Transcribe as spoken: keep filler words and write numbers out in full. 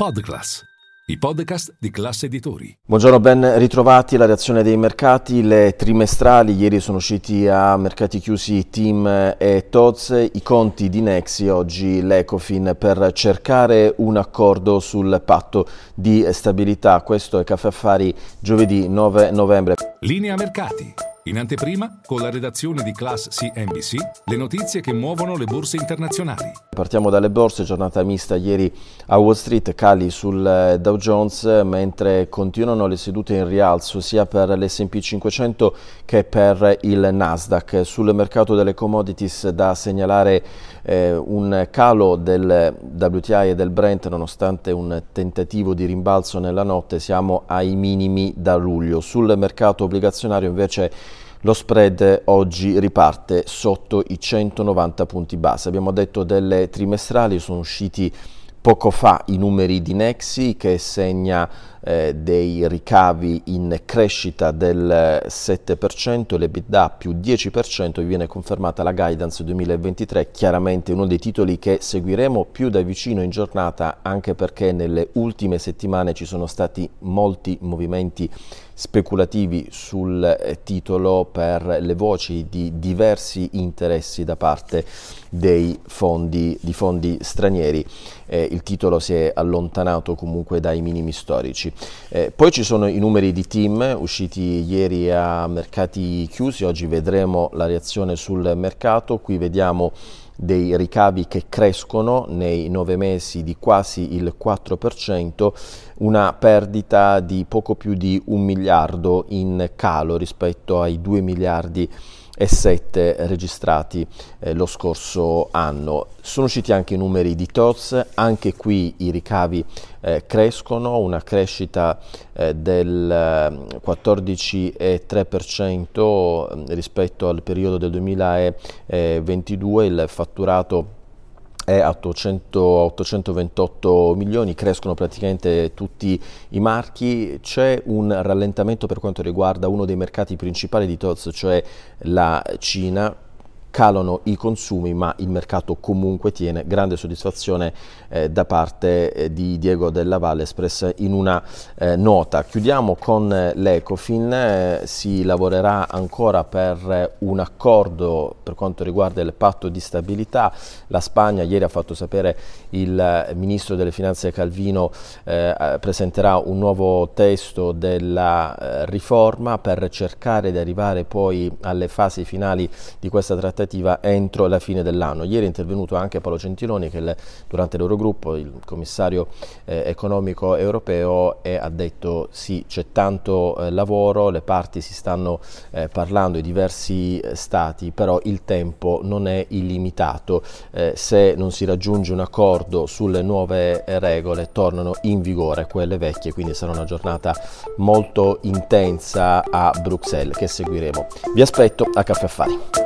Podclass, i podcast di Class Editori. Buongiorno, ben ritrovati. La reazione dei mercati, le trimestrali, ieri sono usciti a mercati chiusi Tim e Tod's, i conti di Nexi, oggi l'Ecofin per cercare un accordo sul patto di stabilità. Questo è Caffè Affari giovedì nove novembre. Linea mercati. In anteprima, con la redazione di Class C N B C, le notizie che muovono le borse internazionali. Partiamo dalle borse, giornata mista ieri a Wall Street, cali sul Dow Jones, mentre continuano le sedute in rialzo sia per l'esse e pi cinquecento che per il Nasdaq. Sul mercato delle commodities da segnalare eh, un calo del W T I e del Brent, nonostante un tentativo di rimbalzo nella notte, siamo ai minimi da luglio. Sul mercato obbligazionario invece lo spread oggi riparte sotto i centonovanta punti base. Abbiamo detto delle trimestrali, sono usciti poco fa i numeri di Nexi che segna eh, dei ricavi in crescita del sette per cento, l'EBITDA più dieci per cento, viene confermata la guidance duemilaventitré, chiaramente uno dei titoli che seguiremo più da vicino in giornata, anche perché nelle ultime settimane ci sono stati molti movimenti speculativi sul titolo per le voci di diversi interessi da parte dei fondi, di fondi stranieri. Eh, il titolo si è allontanato comunque dai minimi storici. Eh, poi ci sono i numeri di Tim usciti ieri a mercati chiusi, oggi vedremo la reazione sul mercato. Qui vediamo dei ricavi che crescono nei nove mesi di quasi il quattro per cento, una perdita di poco più di un miliardo in calo rispetto ai due miliardi e sette registrati eh, lo scorso anno. Sono usciti anche i numeri di Tod's, anche qui i ricavi eh, crescono, una crescita eh, del quattordici virgola tre per cento rispetto al periodo del duemilaventidue, il fatturato è ottocento, ottocentoventotto milioni, crescono praticamente tutti i marchi. C'è un rallentamento per quanto riguarda uno dei mercati principali di Tod's, cioè la Cina. Calano i consumi, ma il mercato comunque tiene. Grande soddisfazione eh, da parte eh, di Diego della Valle espressa in una eh, nota. Chiudiamo con l'Ecofin, eh, si lavorerà ancora per un accordo per quanto riguarda il patto di stabilità. La Spagna, ieri ha fatto sapere il ministro delle Finanze Calvino, eh, presenterà un nuovo testo della eh, riforma per cercare di arrivare poi alle fasi finali di questa trattativa entro la fine dell'anno. Ieri è intervenuto anche Paolo Gentiloni, che le, durante l'Eurogruppo, il commissario eh, economico europeo, e ha detto sì, c'è tanto eh, lavoro, le parti si stanno eh, parlando, i diversi eh, stati, però il tempo non è illimitato. Eh, se non si raggiunge un accordo sulle nuove regole, tornano in vigore quelle vecchie, quindi sarà una giornata molto intensa a Bruxelles che seguiremo. Vi aspetto a Caffè Affari.